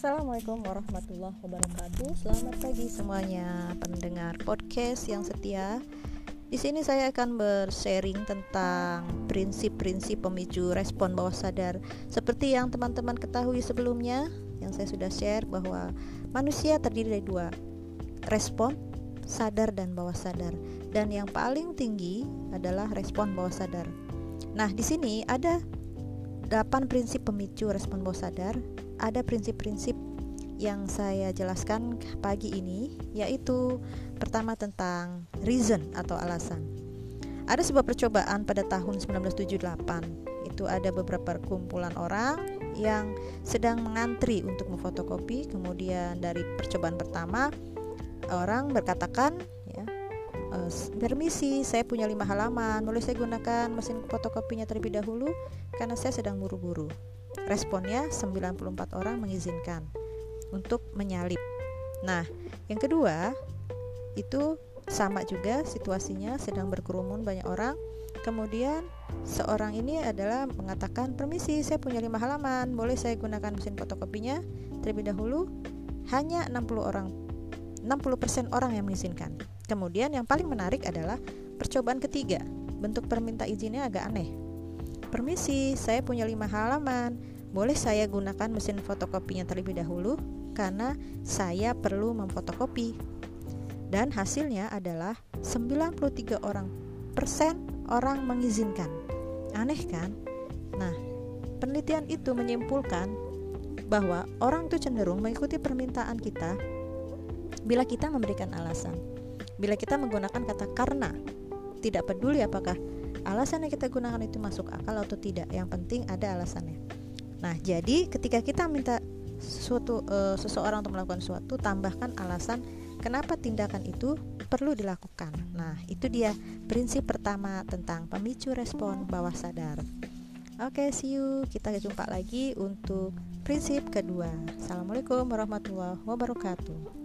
Assalamualaikum warahmatullahi wabarakatuh. Selamat pagi semuanya pendengar podcast yang setia. Di sini saya akan bersharing tentang prinsip-prinsip pemicu respon bawah sadar. Seperti yang teman-teman ketahui sebelumnya, yang saya sudah share bahwa manusia terdiri dari dua, respon sadar dan bawah sadar. Dan yang paling tinggi adalah respon bawah sadar. Nah, di sini ada 8 prinsip pemicu respon bawah sadar. Ada prinsip-prinsip yang saya jelaskan pagi ini, yaitu pertama tentang reason atau alasan. Ada sebuah percobaan pada tahun 1978. Itu ada beberapa kumpulan orang yang sedang mengantri untuk memfotokopi. Kemudian dari percobaan pertama, orang berkatakan, permisi, saya punya 5 halaman, boleh saya gunakan mesin fotokopinya terlebih dahulu karena saya sedang buru-buru. Responnya 94 orang mengizinkan untuk menyalip. Nah, yang kedua itu sama juga situasinya, sedang berkerumun banyak orang. Kemudian seorang ini adalah mengatakan, permisi, saya punya 5 halaman, boleh saya gunakan mesin fotokopinya terlebih dahulu. Hanya 60% orang yang mengizinkan. Kemudian yang paling menarik adalah percobaan ketiga. Bentuk perminta izinnya agak aneh. Permisi, saya punya 5 halaman. Boleh saya gunakan mesin fotokopinya terlebih dahulu karena saya perlu memfotokopi. Dan hasilnya adalah 93% orang mengizinkan. Aneh kan? Nah, penelitian itu menyimpulkan bahwa orang itu cenderung mengikuti permintaan kita bila kita memberikan alasan. Bila kita menggunakan kata karena, tidak peduli apakah alasan yang kita gunakan itu masuk akal atau tidak, yang penting ada alasannya. Nah, jadi ketika kita minta seseorang untuk melakukan sesuatu, tambahkan alasan kenapa tindakan itu perlu dilakukan. Nah, itu dia prinsip pertama tentang pemicu respon bawah sadar. Oke, see you. Kita jumpa lagi untuk prinsip kedua. Assalamualaikum warahmatullahi wabarakatuh.